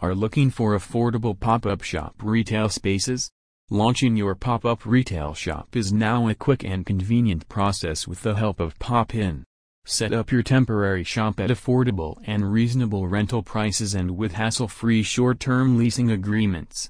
Are looking for affordable pop-up shop retail spaces? Launching your pop-up retail shop is now a quick and convenient process with the help of Pop-In. Set up your temporary shop at affordable and reasonable rental prices and with hassle-free short-term leasing agreements.